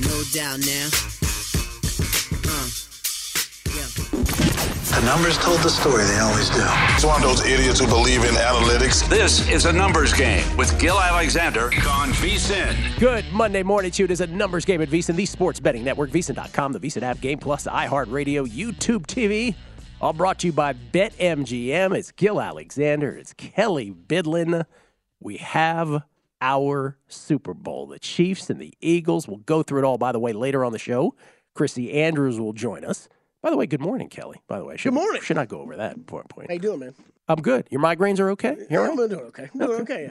No doubt now. The numbers told the story, they always do. It's one of those idiots who believe in analytics. This is A Numbers Game with Gil Alexander on VSiN. Good Monday morning to you. It is A Numbers Game at VSiN, the sports betting network, VSiN.com, the VSiN app, Game Plus, iHeartRadio, YouTube TV. All brought to you by BetMGM. It's Gil Alexander. It's Kelly Bidlin. We have our Super Bowl. The Chiefs and the Eagles. We'll go through it all, by the way, later on the show. Chrissy Andrews will join us. By the way, good morning, Kelly. By the way, good morning. Should not go over that important point. How you doing, man? I'm good. Your migraines are okay? I'm doing okay. I'm doing okay.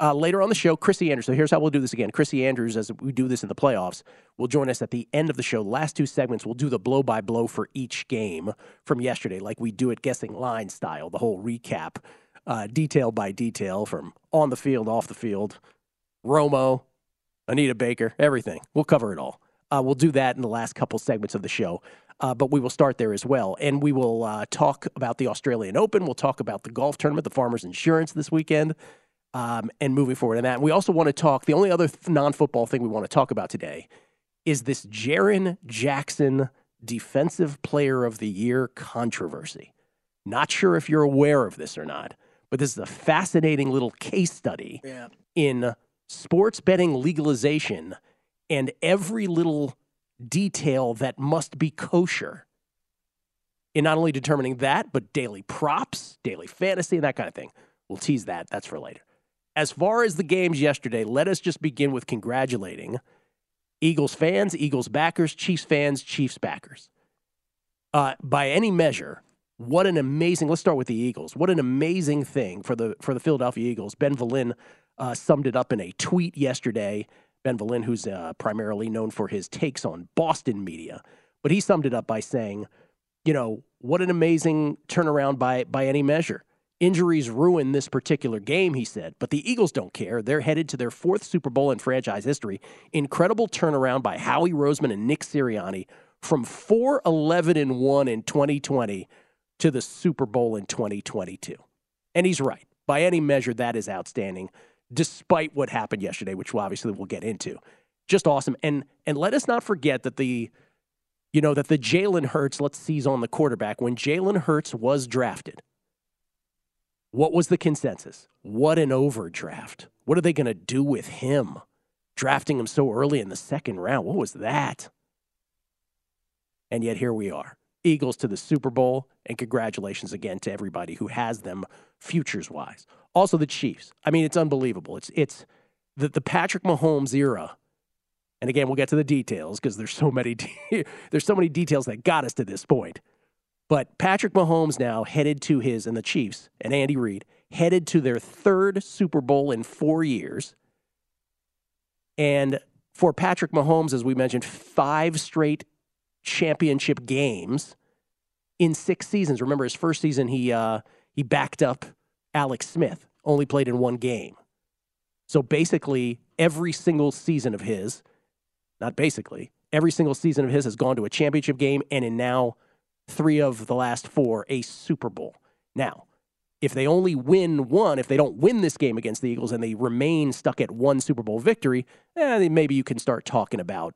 Yeah. Later on the show, Chrissy Andrews. So here's how we'll do this again. Chrissy Andrews, as we do this in the playoffs, will join us at the end of the show. Last two segments, we'll do the blow-by-blow for each game from yesterday, like we do it guessing line style, the whole recap, detail by detail, from on the field, off the field, Romo, Anita Baker, everything. We'll cover it all. We'll do that in the last couple segments of the show. But we will start there as well. And we will talk about the Australian Open. We'll talk about the golf tournament, the Farmers Insurance this weekend, and moving forward in that. And we also want to talk, the only other non-football thing we want to talk about today is this Jaren Jackson Defensive Player of the Year controversy. Not sure if you're aware of this or not, but this is a fascinating little case study in sports betting legalization and every little detail that must be kosher in not only determining that, but daily props, daily fantasy, and that kind of thing. We'll tease that. That's for later. As far as the games yesterday, let us just begin with congratulating Eagles fans, Eagles backers, Chiefs backers. By any measure, what an amazing, let's start with the Eagles. What an amazing thing for the Philadelphia Eagles. Ben Volin summed it up in a tweet yesterday. Ben Volin, who's primarily known for his takes on Boston media, but he summed it up by saying, you know, what an amazing turnaround by any measure. Injuries ruined this particular game, he said, but the Eagles don't care. They're headed to their fourth Super Bowl in franchise history. Incredible turnaround by Howie Roseman and Nick Sirianni from 4-11-1 in 2020 to the Super Bowl in 2022. And he's right. By any measure, that is outstanding. Despite what happened yesterday, which obviously we'll get into. Just awesome. And let us not forget that the Jalen Hurts, let's seize on the quarterback. When Jalen Hurts was drafted, what was the consensus? What an overdraft. What are they going to do with him? Drafting him so early in the second round. What was that? And yet here we are. Eagles to the Super Bowl, and congratulations again to everybody who has them futures-wise. Also the Chiefs. I mean, it's unbelievable. It's the Patrick Mahomes era, and again, we'll get to the details because there's so many details that got us to this point. But Patrick Mahomes now headed to his, and the Chiefs, and Andy Reid, headed to their third Super Bowl in 4 years. And for Patrick Mahomes, as we mentioned, 5 straight championship games in 6 seasons. Remember, his first season, he backed up Alex Smith, only played in 1 game. So basically, every single season of his has gone to a championship game, and in now 3 of the last 4, a Super Bowl. Now, if they only win 1, if they don't win this game against the Eagles and they remain stuck at 1 Super Bowl victory, then maybe you can start talking about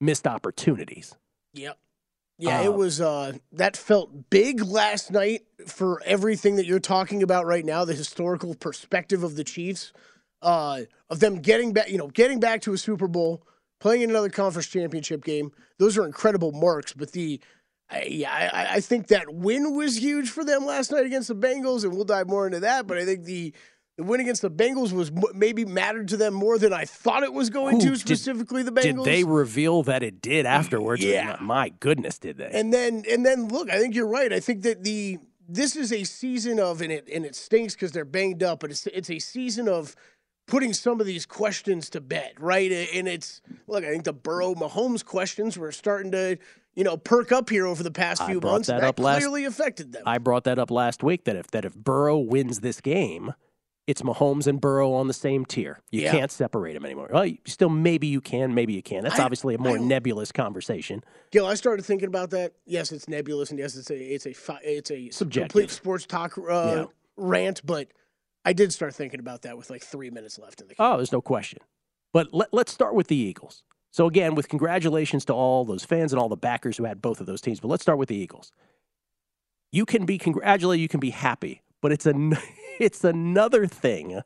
missed opportunities. Yep. Yeah, it was that felt big last night for everything that you're talking about right now, the historical perspective of the Chiefs, of them getting back to a Super Bowl, playing in another conference championship game. Those are incredible marks, but I think that win was huge for them last night against the Bengals, and we'll dive more into that, but I think the win against the Bengals was maybe mattered to them more than I thought it was going to, specifically the Bengals. Did they reveal that it did afterwards? Yeah. My goodness, did they. And then look, I think you're right. I think that this is a season of, and it stinks because they're banged up, but it's a season of putting some of these questions to bed, right? And it's, look, I think the Burrow-Mahomes questions were starting to, perk up here over the past few months. That clearly affected them. I brought that up last week, that if Burrow wins this game, it's Mahomes and Burrow on the same tier. You can't separate them anymore. Well, still, maybe you can, maybe you can't. That's obviously a more nebulous conversation. Gil, I started thinking about that. Yes, it's nebulous, and yes, it's a subjective, complete sports talk rant. But I did start thinking about that with like 3 minutes left in the game. Oh, there's no question. But let's start with the Eagles. So again, with congratulations to all those fans and all the backers who had both of those teams. But let's start with the Eagles. You can be congratulated. You can be happy. But it's another thing.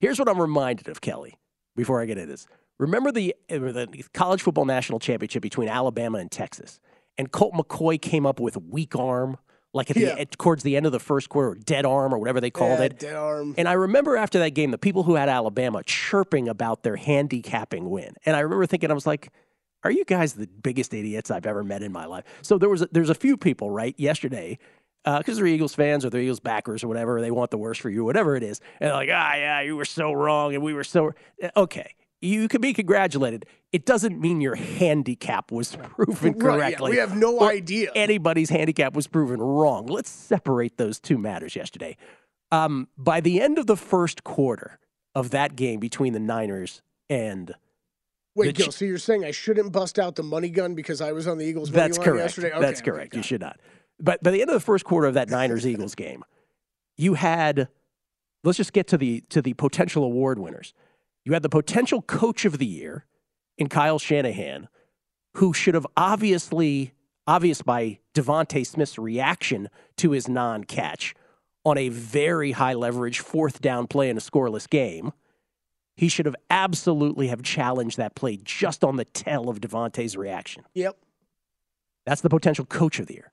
Here's what I'm reminded of, Kelly, before I get into this. Remember the college football national championship between Alabama and Texas? And Colt McCoy came up with weak arm, like towards the end of the first quarter, or dead arm, or whatever they called it. Dead arm. And I remember after that game, the people who had Alabama chirping about their handicapping win. And I remember thinking, I was like, are you guys the biggest idiots I've ever met in my life? So there's a few people, right, yesterday, because they're Eagles fans or they're Eagles backers or whatever, they want the worst for you, whatever it is. And they're like, you were so wrong and we were so... Okay, you can be congratulated. It doesn't mean your handicap was proven correctly. Yeah, we have no idea. Anybody's handicap was proven wrong. Let's separate those two matters yesterday. By the end of the first quarter of that game between the Niners and... Wait, Gil, so you're saying I shouldn't bust out the money gun because I was on the Eagles money line yesterday? Okay, that's correct. You should not. But by the end of the first quarter of that Niners-Eagles game, you had, let's just get to the potential award winners. You had the potential coach of the year in Kyle Shanahan, who should have obvious by Devontae Smith's reaction to his non-catch on a very high leverage fourth down play in a scoreless game. He should have absolutely challenged that play just on the tell of Devontae's reaction. Yep. That's the potential coach of the year.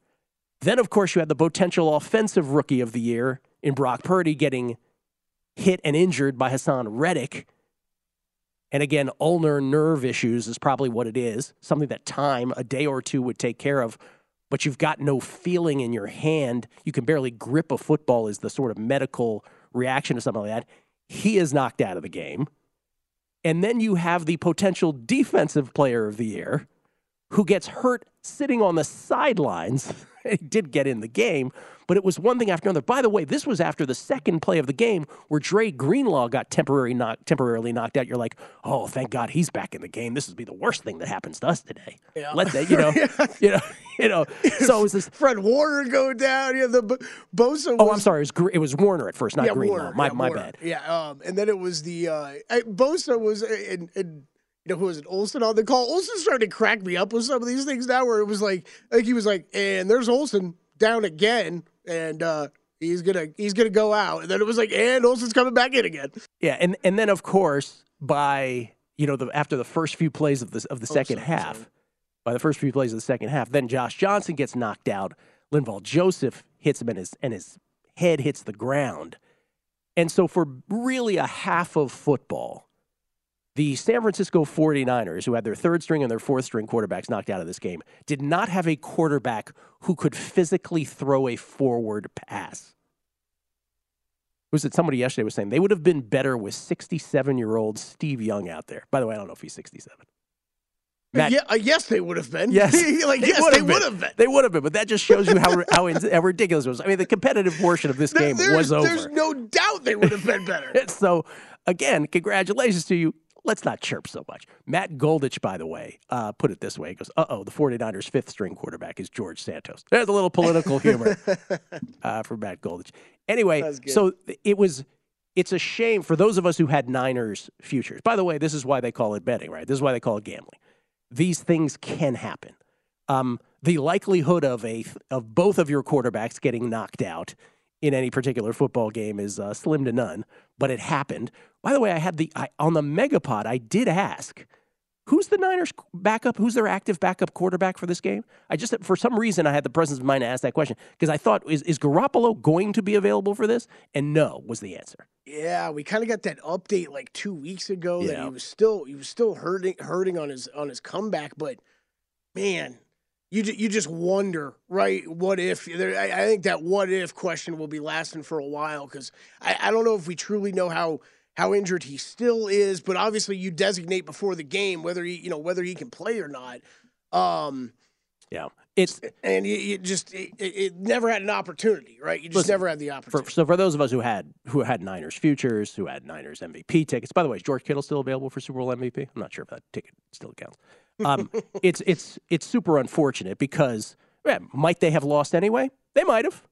Then, of course, you had the potential offensive rookie of the year in Brock Purdy getting hit and injured by Hassan Reddick. And again, ulnar nerve issues is probably what it is, something that time, a day or two, would take care of. But you've got no feeling in your hand. You can barely grip a football is the sort of medical reaction to something like that. He is knocked out of the game. And then you have the potential defensive player of the year who gets hurt sitting on the sidelines. It did get in the game, but it was one thing after another. By the way, this was after the second play of the game where Dre Greenlaw got temporarily knocked out. You're like, oh, thank God he's back in the game. This would be the worst thing that happens to us today. Yeah. So it was this Fred Warner go down. Yeah, Bosa. Oh, I'm sorry. It was Warner at first, not Greenlaw. Warner, my bad. Yeah, and then it was the Bosa was in. Who was it? Olsen on the call. Olsen's starting to crack me up with some of these things now where it was like he was like, and there's Olsen down again, and he's gonna go out. And then it was like, and Olsen's coming back in again. Yeah, and then of course, by after the first few plays of the second half, then Josh Johnson gets knocked out. Linval Joseph hits him and his head hits the ground. And so for really a half of football, the San Francisco 49ers, who had their third string and their fourth string quarterbacks knocked out of this game, did not have a quarterback who could physically throw a forward pass. It was that somebody yesterday was saying they would have been better with 67-year-old Steve Young out there. By the way, I don't know if he's 67. Matt, yes, they would have been. Yes, They would have been. But that just shows you how ridiculous it was. I mean, the competitive portion of this game was over. There's no doubt they would have been better. So, again, congratulations to you. Let's not chirp so much. Matt Goldich, by the way, put it this way. He goes, the 49ers' fifth-string quarterback is George Santos. There's a little political humor for Matt Goldich. Anyway, so it's a shame for those of us who had Niners futures. By the way, this is why they call it betting, right? This is why they call it gambling. These things can happen. the likelihood of both of your quarterbacks getting knocked out in any particular football game is slim to none, but it happened. By the way, on the Megapod, I did ask, who's the Niners' backup? Who's their active backup quarterback for this game? I just, for some reason, I had the presence of mind to ask that question because I thought, is Garoppolo going to be available for this? And no was the answer. Yeah, we kind of got that update like 2 weeks ago that he was still hurting on his comeback, but man. You just wonder, right, what if? I think that what if question will be lasting for a while because I don't know if we truly know how injured he still is, but obviously you designate before the game whether he can play or not. It never had an opportunity, right? You just never had the opportunity. So for those of us who had Niners futures, who had Niners MVP tickets, by the way, is George Kittle still available for Super Bowl MVP? I'm not sure if that ticket still counts. It's super unfortunate because might they have lost anyway? They might have.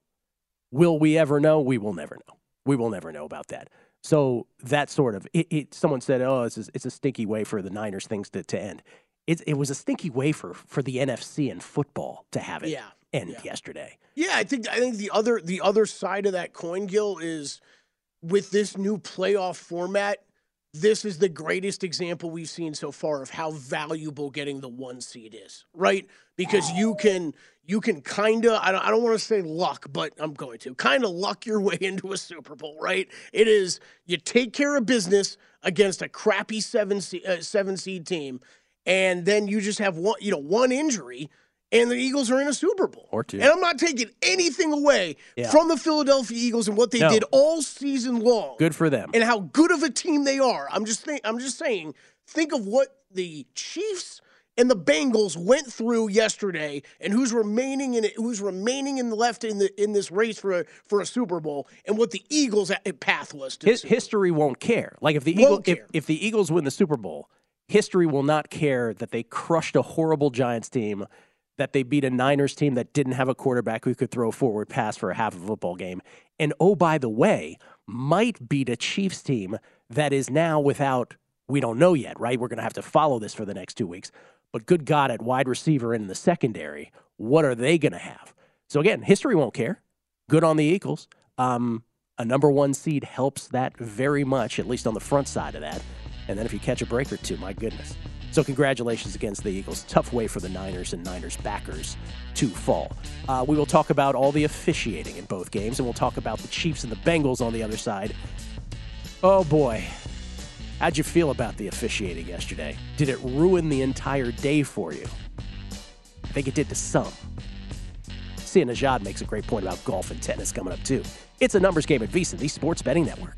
Will we ever know? We will never know. We will never know about that. So that sort of someone said, "Oh, it's a stinky way for the Niners things to end." It was a stinky way for the NFC and football to have it end yesterday. Yeah, I think the other side of that coin, Gil, is with this new playoff format. This is the greatest example we've seen so far of how valuable getting the one seed is, right? Because you can kind of, I don't want to say luck, but I'm going to, kind of luck your way into a Super Bowl, right? It is, you take care of business against a crappy seven seed team, and then you just have one injury, and the Eagles are in a Super Bowl. Or two. And I'm not taking anything away from the Philadelphia Eagles and what they did all season long. Good for them. And how good of a team they are. I'm just saying, think of what the Chiefs and the Bengals went through yesterday and who's remaining in this race for a Super Bowl and what the Eagles' path was to history won't care. Like if the Eagles win the Super Bowl, history will not care that they crushed a horrible Giants team, that they beat a Niners team that didn't have a quarterback who could throw a forward pass for a half of a football game. And, oh, by the way, might beat a Chiefs team that is now without, we don't know yet, right? We're going to have to follow this for the next 2 weeks. But good God, at wide receiver and in the secondary, what are they going to have? So, again, history won't care. Good on the Eagles. A number one seed helps that very much, at least on the front side of that. And then if you catch a break or two, my goodness. So congratulations against the Eagles. Tough way for the Niners and Niners backers to fall. We will talk about all the officiating in both games, and we'll talk about the Chiefs and the Bengals on the other side. Oh, boy. How'd you feel about the officiating yesterday? Did it ruin the entire day for you? I think it did to some. Sia Najad makes a great point about golf and tennis coming up, too. It's a numbers game at Visa, the sports betting network.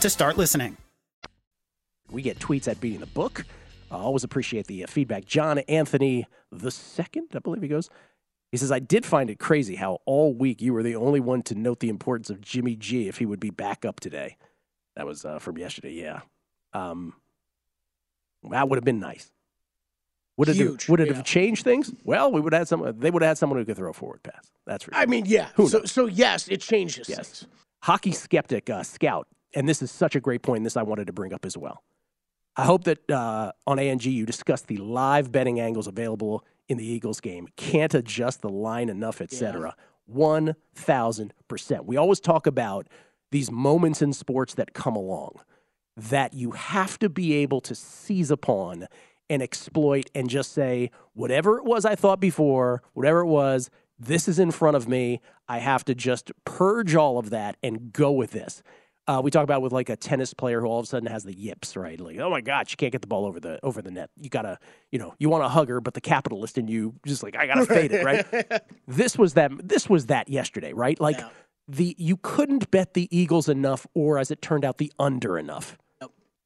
to start listening. We get tweets at Beating the Book. I always appreciate the feedback. John Anthony II, I believe he goes. He says, I did find it crazy how all week you were the only one to note the importance of Jimmy G if he would be back up today. That was from yesterday, yeah. That would have been nice. Would it have changed things? Well, we would have had they would have had someone who could throw a forward pass. That's for sure. I mean, yeah. So yes, it changes things. Hockey skeptic Scout. And this is such a great point, and this I wanted to bring up as well. I hope that on ANG you discuss the live betting angles available in the Eagles game. Can't adjust the line enough, etc. 1,000%. We always talk about these moments in sports that come along that you have to be able to seize upon and exploit and just say, whatever it was I thought before, whatever it was, this is in front of me. I have to just purge all of that and go with this. We talk about with like a tennis player who all of a sudden has the yips, right? Like, oh my God, she can't get the ball over the net. You gotta, you want to hug her, but the capitalist in you just like, I gotta fade it, right? This was that yesterday, right? Like you couldn't bet the Eagles enough, or as it turned out, the under enough,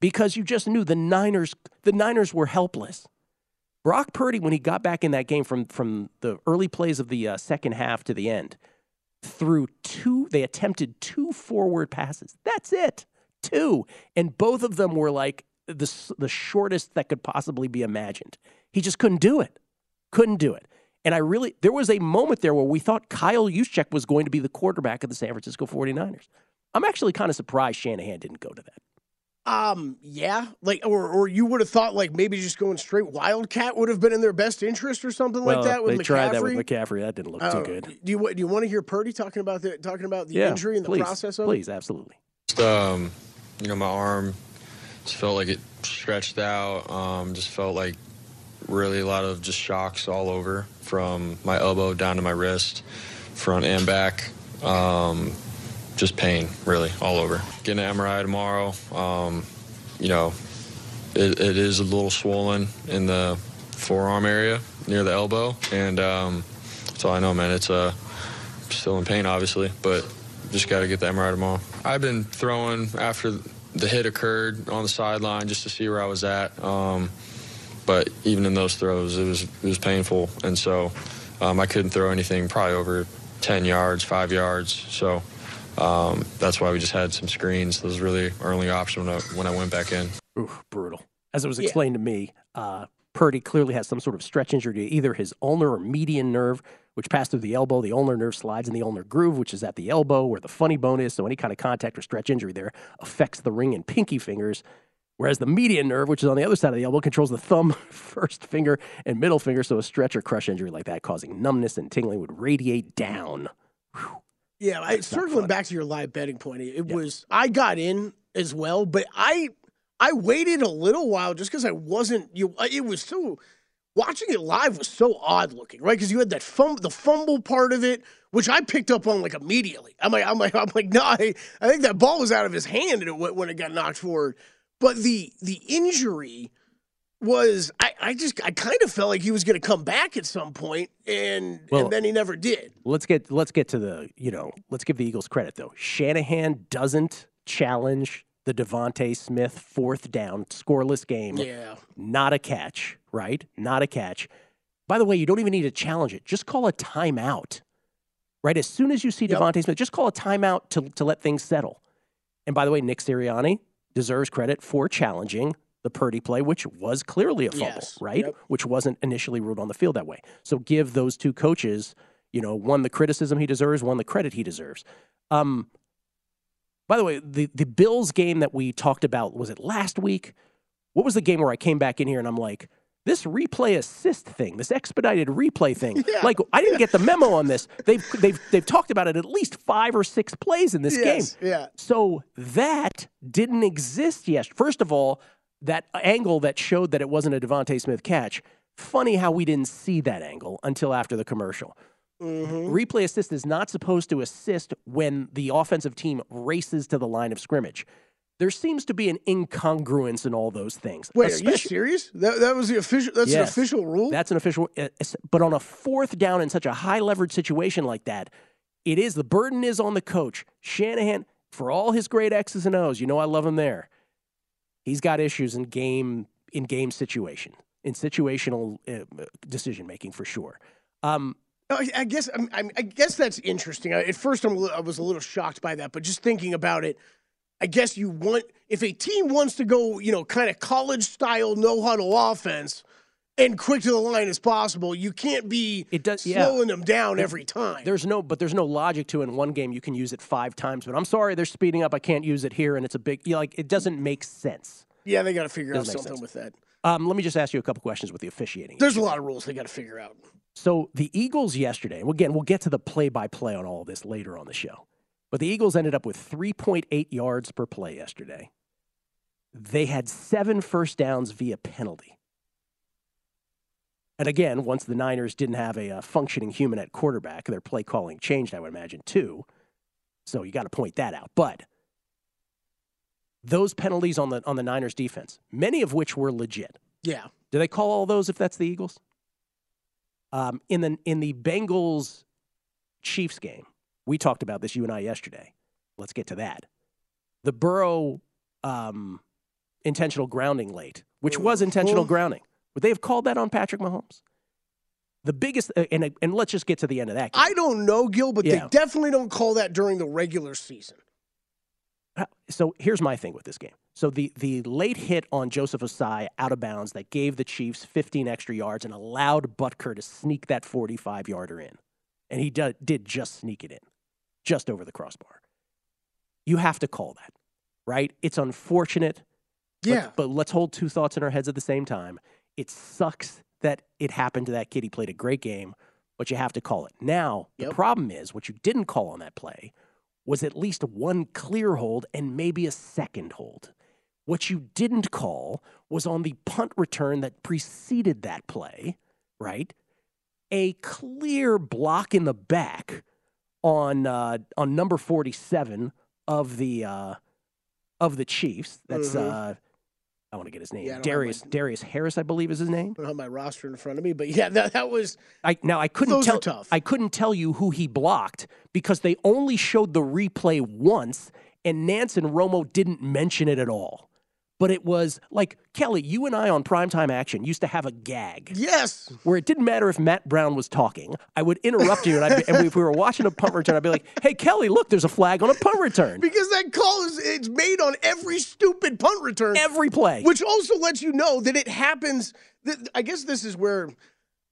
because you just knew the Niners were helpless. Brock Purdy, when he got back in that game from the early plays of the second half to the end, they attempted 2 forward passes. That's it. 2. And both of them were like the shortest that could possibly be imagined. He just couldn't do it. And there was a moment there where we thought Kyle Juszczyk was going to be the quarterback of the San Francisco 49ers. I'm actually kind of surprised Shanahan didn't go to that. Or you would have thought like maybe just going straight Wildcat would have been in their best interest or something like that. With McCaffrey. They tried that with McCaffrey. That didn't look too good. Do you want to hear Purdy talking about the injury and the process of it? Please, absolutely. My arm just felt like it stretched out. Just felt like really a lot of just shocks all over from my elbow down to my wrist, front and back. Just pain, really, all over. Getting an MRI tomorrow. It is a little swollen in the forearm area near the elbow, and that's all I know, man. It's still in pain, obviously, but just got to get the MRI tomorrow. I've been throwing after the hit occurred on the sideline just to see where I was at, but even in those throws, it was painful, and so I couldn't throw anything probably over 10 yards, 5 yards, so... that's why we just had some screens. That was really our only option when I went back in. Ooh, brutal. As it was explained to me, Purdy clearly has some sort of stretch injury to either his ulnar or median nerve, which passed through the elbow. The ulnar nerve slides in the ulnar groove, which is at the elbow where the funny bone is, so any kind of contact or stretch injury there affects the ring and pinky fingers, whereas the median nerve, which is on the other side of the elbow, controls the thumb, first finger, and middle finger, so a stretch or crush injury like that causing numbness and tingling would radiate down. Whew. Yeah, circling back to your live betting point, it was I got in as well, but I waited a little while just because I wasn't. It was so watching it live was so odd looking, right? Because you had that the fumble part of it, which I picked up on like immediately. I'm like, no, I think that ball was out of his hand and it went when it got knocked forward. But the injury was I kind of felt like he was going to come back at some point, and then he never did. Let's get to the let's give the Eagles credit though. Shanahan doesn't challenge the Devontae Smith 4th down scoreless game. Yeah, not a catch, right? Not a catch. By the way, you don't even need to challenge it. Just call a timeout, right? As soon as you see Devontae Smith, just call a timeout to let things settle. And by the way, Nick Sirianni deserves credit for challenging the Purdy play, which was clearly a fumble, right? Yep. Which wasn't initially ruled on the field that way. So give those two coaches, one the criticism he deserves, one the credit he deserves. By the way, the Bills game that we talked about, was it last week? What was the game where I came back in here and I'm like, this replay assist thing, this expedited replay thing, I didn't get the memo on this. They've talked about it at least 5 or 6 plays in this game. Yeah. So that didn't exist yet. First of all, that angle that showed that it wasn't a Devontae Smith catch, funny how we didn't see that angle until after the commercial. Mm-hmm. Replay assist is not supposed to assist when the offensive team races to the line of scrimmage. There seems to be an incongruence in all those things. Wait, are you serious? That was the official. That's an official rule? That's an official. But on a 4th down in such a high-leverage situation like that, it is, the burden is on the coach. Shanahan, for all his great X's and O's, I love him there. He's got issues in game situation, in situational decision making for sure. I guess that's interesting. At first, I was a little shocked by that, but just thinking about it, I guess you want, if a team wants to go, kind of college style no huddle offense and quick to the line as possible, you can't be slowing them down every time. There's no logic to it. In one game you can use it 5 times, but I'm sorry, they're speeding up, I can't use it here, and it's a big, it doesn't make sense. Yeah, they got to figure out something with that. Let me just ask you a couple questions with the officiating. There's a lot of rules they got to figure out. So the Eagles yesterday, and again, we'll get to the play-by-play on all of this later on the show, but the Eagles ended up with 3.8 yards per play yesterday. They had 7 first downs via penalty. And again, once the Niners didn't have a functioning human at quarterback, their play calling changed, I would imagine, too. So you got to point that out. But those penalties on the Niners defense, many of which were legit. Yeah. Do they call all those if that's the Eagles? In the Bengals-Chiefs game, we talked about this, you and I, yesterday. Let's get to that. The Burrow intentional grounding late, which was intentional grounding. Would they have called that on Patrick Mahomes? The biggest, and let's just get to the end of that game. I don't know, Gil, but they definitely don't call that during the regular season. So here's my thing with this game. So the late hit on Joseph Osai out of bounds that gave the Chiefs 15 extra yards and allowed Butker to sneak that 45-yarder in. And he did just sneak it in, just over the crossbar. You have to call that, right? It's unfortunate, but let's hold two thoughts in our heads at the same time. It sucks that it happened to that kid. He played a great game, but you have to call it. Now, the problem is what you didn't call on that play was at least one clear hold and maybe a second hold. What you didn't call was on the punt return that preceded that play, right? A clear block in the back on number 47 of the Chiefs. That's I want to get his name. Darius Harris, I believe, is his name. I don't have my roster in front of me, but that was. I couldn't tell you who he blocked because they only showed the replay once, and Nantz and Romo didn't mention it at all. But it was like, Kelly, you and I on Primetime Action used to have a gag. Yes. Where it didn't matter if Matt Brown was talking. I would interrupt you, and if we were watching a punt return, I'd be like, hey, Kelly, look, there's a flag on a punt return. Because that call is made on every stupid punt return. Every play. Which also lets you know that it happens. I guess this is where,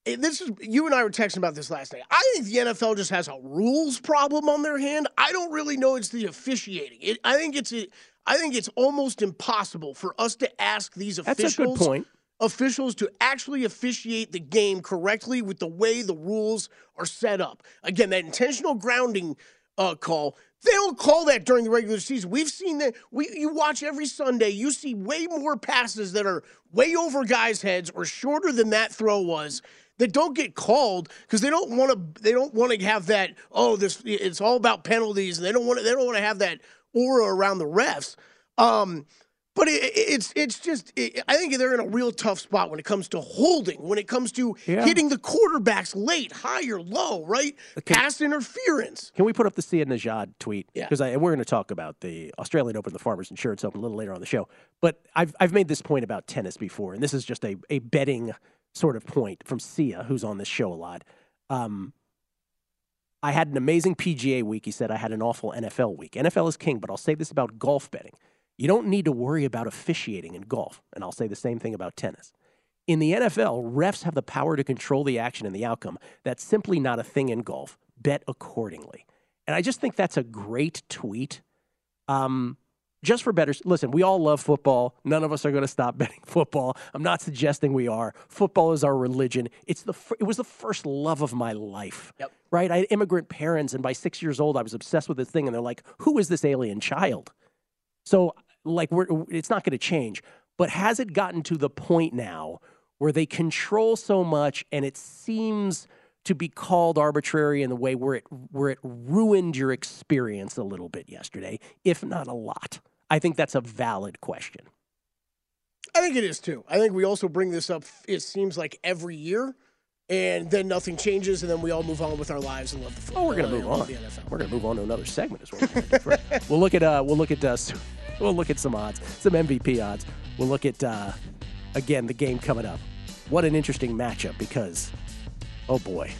you and I were texting about this last night. I think the NFL just has a rules problem on their hand. I don't really know it's the officiating. I think it's almost impossible for us to ask these officials to actually officiate the game correctly with the way the rules are set up. Again, that intentional grounding call, they don't call that during the regular season. We've seen that. You watch every Sunday, you see way more passes that are way over guys' heads or shorter than that throw was that don't get called because they don't want to. They don't want to have that. Oh, this it's all about penalties, and they don't want to have that aura around the refs, but it's just I think they're in a real tough spot when it comes to holding, when it comes to hitting the quarterbacks late, high or low, right? Pass interference. Can we put up the Sia Najad tweet? Because we're going to talk about the Australian Open, the Farmers Insurance Open a little later on the show. But I've made this point about tennis before, and this is just a betting sort of point from Sia, who's on this show a lot. I had an amazing PGA week. He said, I had an awful NFL week. NFL is king, but I'll say this about golf betting. You don't need to worry about officiating in golf, and I'll say the same thing about tennis. In the NFL, refs have the power to control the action and the outcome. That's simply not a thing in golf. Bet accordingly. And I just think that's a great tweet. Just for bettors, listen, we all love football. None of us are going to stop betting football. I'm not suggesting we are. Football is our religion. It was the first love of my life. Yep. Right? I had immigrant parents, and by 6 years old, I was obsessed with this thing, and they're like, who is this alien child? So, like, it's not going to change. But has it gotten to the point now where they control so much, and it seems to be called arbitrary in the way where it ruined your experience a little bit yesterday, if not a lot? I think that's a valid question. I think it is, too. I think we also bring this up, it seems like, every year. And then nothing changes, and then we all move on with our lives and love the football. Oh, we're going to move on. We're going to move on to another segment as well. We'll look at some odds, some MVP odds. We'll look at again the game coming up. What an interesting matchup because, oh boy,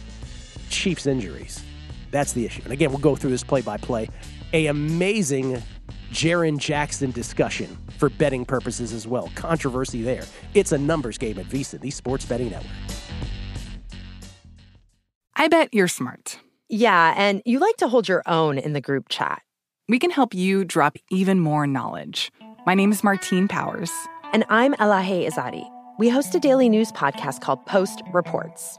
Chiefs injuries. That's the issue. And again, we'll go through this play by play. A amazing Jaren Jackson discussion for betting purposes as well. Controversy there. It's a numbers game at Visa, the Sports Betting Network. I bet you're smart. Yeah, and you like to hold your own in the group chat. We can help you drop even more knowledge. My name is Martine Powers. And I'm Elahe Izadi. We host a daily news podcast called Post Reports.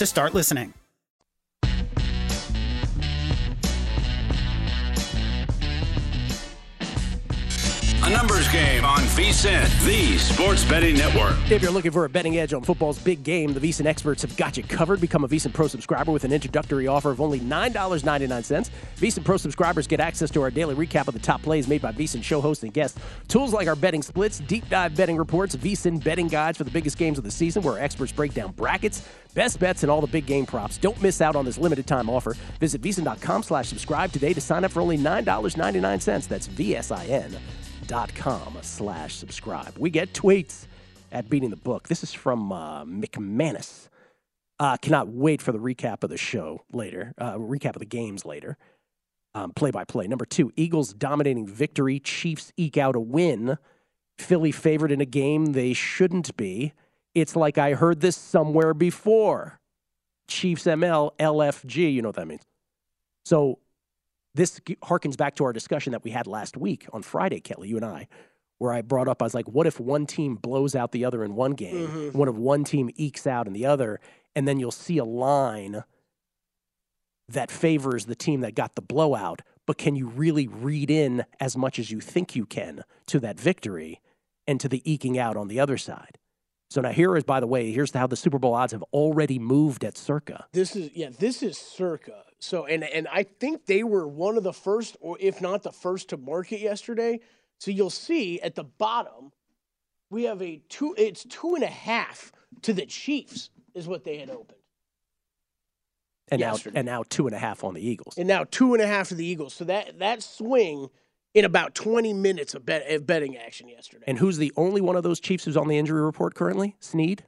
to start listening. A numbers game on VSiN, the sports betting network. If you're looking for a betting edge on football's big game, the VSiN experts have got you covered. Become a VSiN Pro subscriber with an introductory offer of only $9.99. VSiN Pro subscribers get access to our daily recap of the top plays made by VSiN show hosts and guests. Tools like our betting splits, deep dive betting reports, VSiN betting guides for the biggest games of the season, where our experts break down brackets, best bets, and all the big game props. Don't miss out on this limited time offer. Visit VSiN.com/subscribe today to sign up for only $9.99. That's VSIN.com/subscribe. We get tweets at Beating the Book. This is from McManus. Cannot wait for the recap of the show later. Recap of the games later. Play by play. Number 2, Eagles dominating victory. Chiefs eke out a win. Philly favored in a game they shouldn't be. It's like I heard this somewhere before. Chiefs ML, LFG. You know what that means. So this harkens back to our discussion that we had last week on Friday, Kelly, you and I, where I brought up, I was like, what if one team blows out the other in one game? Mm-hmm. What if one team ekes out in the other? And then you'll see a line that favors the team that got the blowout. But can you really read in as much as you think you can to that victory and to the eking out on the other side? So now here is, by the way, here's how the Super Bowl odds have already moved at Circa. This is Circa. So, and I think they were one of the first, or if not the first, to market yesterday. So you'll see at the bottom, we have it's 2.5 to the Chiefs is what they had opened. And yesterday. Now 2.5 on the Eagles. And now 2.5 to the Eagles. So that swing in about 20 minutes of betting action yesterday. And who's the only one of those Chiefs who's on the injury report currently? Snead?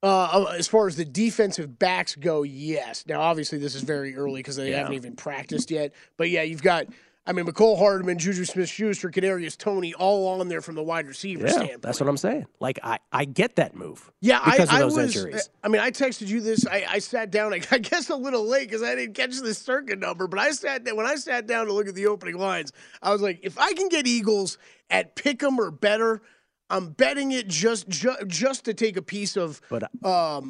As far as the defensive backs go, yes. Now, obviously, this is very early because they haven't even practiced yet. But, yeah, you've got, I mean, Mecole Hardman, Juju Smith-Schuster, Kadarius Toney, all on there from the wide receiver standpoint. That's what I'm saying. Like, I get that move. Yeah, because of those injuries. I mean, I texted you this. I sat down, I guess a little late because I didn't catch the circuit number. But when I sat down to look at the opening lines, I was like, if I can get Eagles at pick'em or better, I'm betting it just to take a piece of. I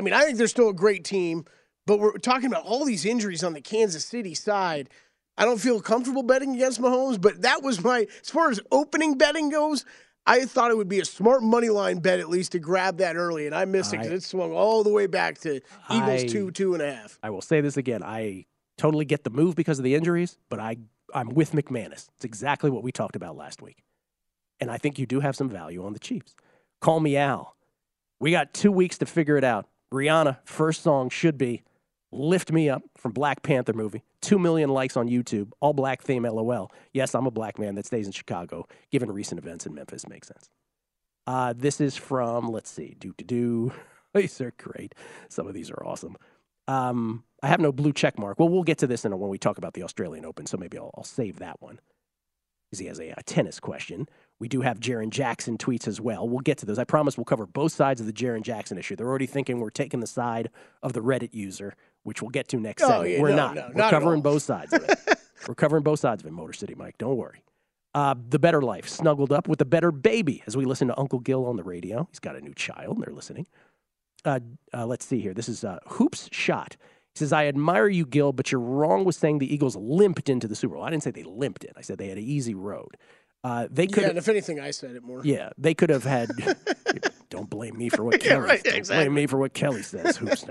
mean, I think they're still a great team, but we're talking about all these injuries on the Kansas City side. I don't feel comfortable betting against Mahomes, but that was as far as opening betting goes, I thought it would be a smart money line bet at least to grab that early, and I missed it because it swung all the way back to Eagles 2.5. I will say this again. I totally get the move because of the injuries, but I'm with McManus. It's exactly what we talked about last week. And I think you do have some value on the Chiefs. Call me Al. We got 2 weeks to figure it out. Rihanna, first song should be Lift Me Up from Black Panther movie. 2 million likes on YouTube. All black theme, LOL. Yes, I'm a black man that stays in Chicago, given recent events in Memphis. Makes sense. This is from, let's see, These are great. Some of these are awesome. I have no blue check mark. Well, we'll get to this when we talk about the Australian Open, so maybe I'll save that one. He has a tennis question. We do have Jaren Jackson tweets as well. We'll get to those. I promise we'll cover both sides of the Jaren Jackson issue. They're already thinking we're taking the side of the Reddit user, which we'll get to next segment. Yeah, we're not covering both sides of it. We're covering both sides of it, Motor City Mike. Don't worry. The Better Life, snuggled up with a better baby as we listen to Uncle Gil on the radio. He's got a new child, and they're listening. Let's see here. This is Hoops Shot. He says, I admire you, Gil, but you're wrong with saying the Eagles limped into the Super Bowl. I didn't say they limped in. I said they had an easy road. And if anything, I said it more. Yeah, they could have had – don't blame me for what Kelly says. Right, exactly. Blame me for what Kelly says, Hoops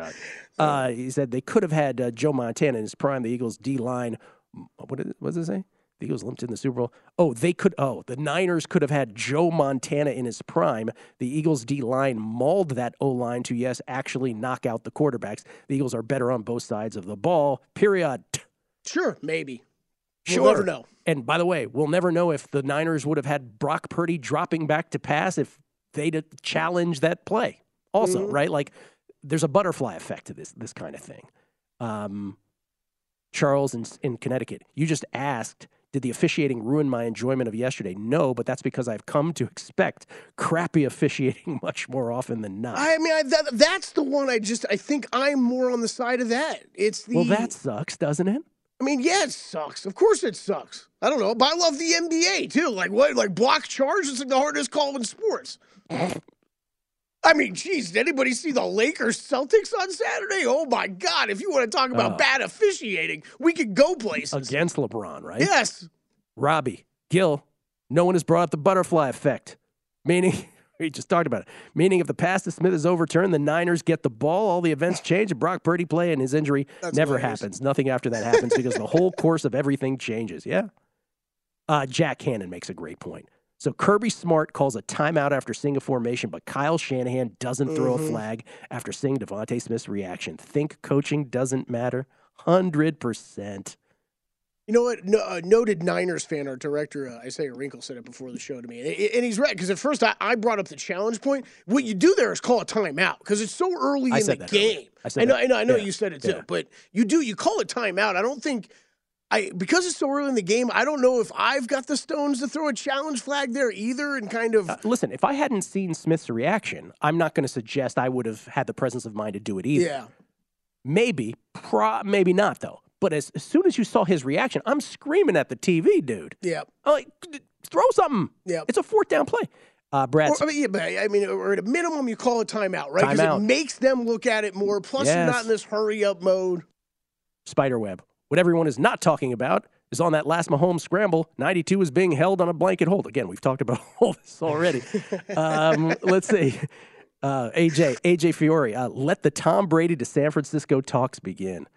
Not. He said they could have had Joe Montana in his prime, the Eagles' D-line – what does it say? The Eagles limped in the Super Bowl. The Niners could have had Joe Montana in his prime. The Eagles D-line mauled that O-line to, actually knock out the quarterbacks. The Eagles are better on both sides of the ball, period. Sure, maybe. We'll never know. And by the way, we'll never know if the Niners would have had Brock Purdy dropping back to pass if they'd challenged that play also, right? Like, there's a butterfly effect to this kind of thing. Charles in Connecticut, you just asked, did the officiating ruin my enjoyment of yesterday? No, but that's because I've come to expect crappy officiating much more often than not. I mean, that's the one I think I'm more on the side of that. Well, that sucks, doesn't it? I mean, yeah, it sucks. Of course it sucks. I don't know, but I love the NBA, too. Like, what? Like, block charge? It's like the hardest call in sports. I mean, geez, did anybody see the Lakers-Celtics on Saturday? Oh, my God. If you want to talk about bad officiating, we could go places. Against LeBron, right? Yes. Robbie, Gil, no one has brought up the butterfly effect, meaning, we just talked about it, meaning if the pass to Smith is overturned, the Niners get the ball, all the events change, and Brock Purdy play and his injury never happens. Nothing after that happens because the whole course of everything changes, yeah? Jack Cannon makes a great point. So Kirby Smart calls a timeout after seeing a formation, but Kyle Shanahan doesn't throw a flag after seeing Devontae Smith's reaction. Think coaching doesn't matter? 100%. You know what? No, noted Niners fan, our director, Isaiah Wrinkle, said it before the show to me. And he's right, because at first I brought up the challenge point. What you do there is call a timeout, because it's so early in the game. I know you said it too, but you call a timeout. I don't think... because it's so early in the game, I don't know if I've got the stones to throw a challenge flag there either and kind of... listen, if I hadn't seen Smith's reaction, I'm not going to suggest I would have had the presence of mind to do it either. Yeah. Maybe. Maybe not, though. But as soon as you saw his reaction, I'm screaming at the TV, dude. Yeah. I'm like, throw something. Yeah. It's a fourth down play. Or at a minimum, you call a timeout, right? Because it makes them look at it more. Plus, you're not in this hurry-up mode. Spiderweb. What everyone is not talking about is on that last Mahomes scramble, 92 is being held on a blanket hold. Again, we've talked about all this already. Let's see. AJ Fiore, let the Tom Brady to San Francisco talks begin.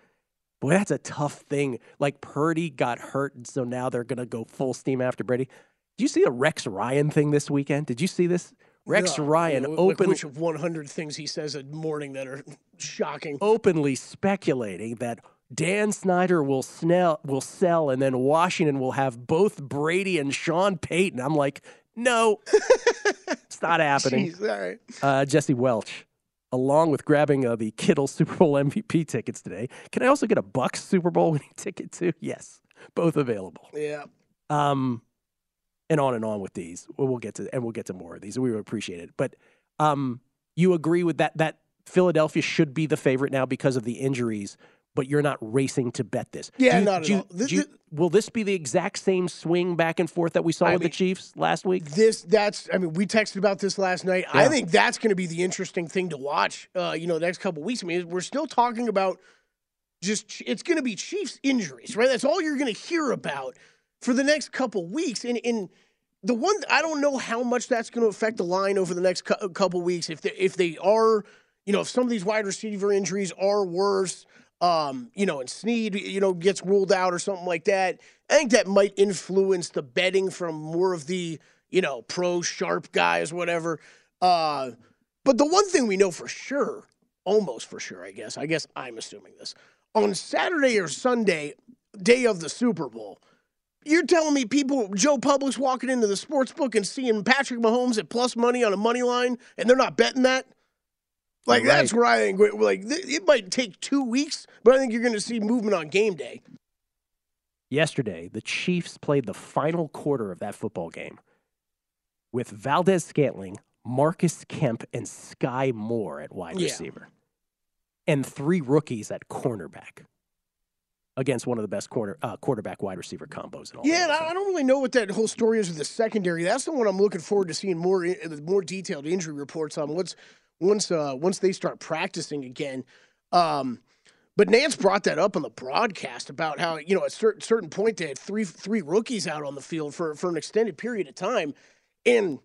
Boy, that's a tough thing. Like, Purdy got hurt, and so now they're going to go full steam after Brady. Did you see the Rex Ryan thing this weekend? Did you see this? Rex Ryan openly... Which of 100 things he says a morning that are shocking. Openly speculating that... Dan Snyder will sell, and then Washington will have both Brady and Sean Payton. I'm like, no, it's not happening. Jeez, all right. Jesse Welch, along with grabbing the Kittle Super Bowl MVP tickets today, can I also get a Bucks Super Bowl winning ticket too? Yes, both available. Yeah. And on and on with these. We'll get to more of these. We would appreciate it. But you agree with that Philadelphia should be the favorite now because of the injuries. But you're not racing to bet this. Yeah, not at all. Will this be the exact same swing back and forth that we saw with the Chiefs last week? We texted about this last night. Yeah. I think that's going to be the interesting thing to watch, the next couple of weeks. I mean, we're still talking about it's going to be Chiefs injuries, right? That's all you're going to hear about for the next couple of weeks. And the one, I don't know how much that's going to affect the line over the next couple of weeks. If they are, if some of these wide receiver injuries are worse, and Snead, gets ruled out or something like that. I think that might influence the betting from more of the, pro sharp guys, whatever. But the one thing we know for sure, almost for sure, I guess I'm assuming this, on Saturday or Sunday, day of the Super Bowl, you're telling me Joe Public's walking into the sports book and seeing Patrick Mahomes at plus money on a money line, and they're not betting that? Like, right. That's where I think, it might take 2 weeks, but I think you're going to see movement on game day. Yesterday, the Chiefs played the final quarter of that football game with Valdes-Scantling, Marcus Kemp, and Sky Moore at wide receiver. And three rookies at cornerback against one of the best quarterback wide receiver combos in all. Yeah, I don't really know what that whole story is with the secondary. That's the one I'm looking forward to seeing more detailed injury reports on. Once they start practicing again. But Nantz brought that up on the broadcast about how, at certain point they had three rookies out on the field for an extended period of time. And,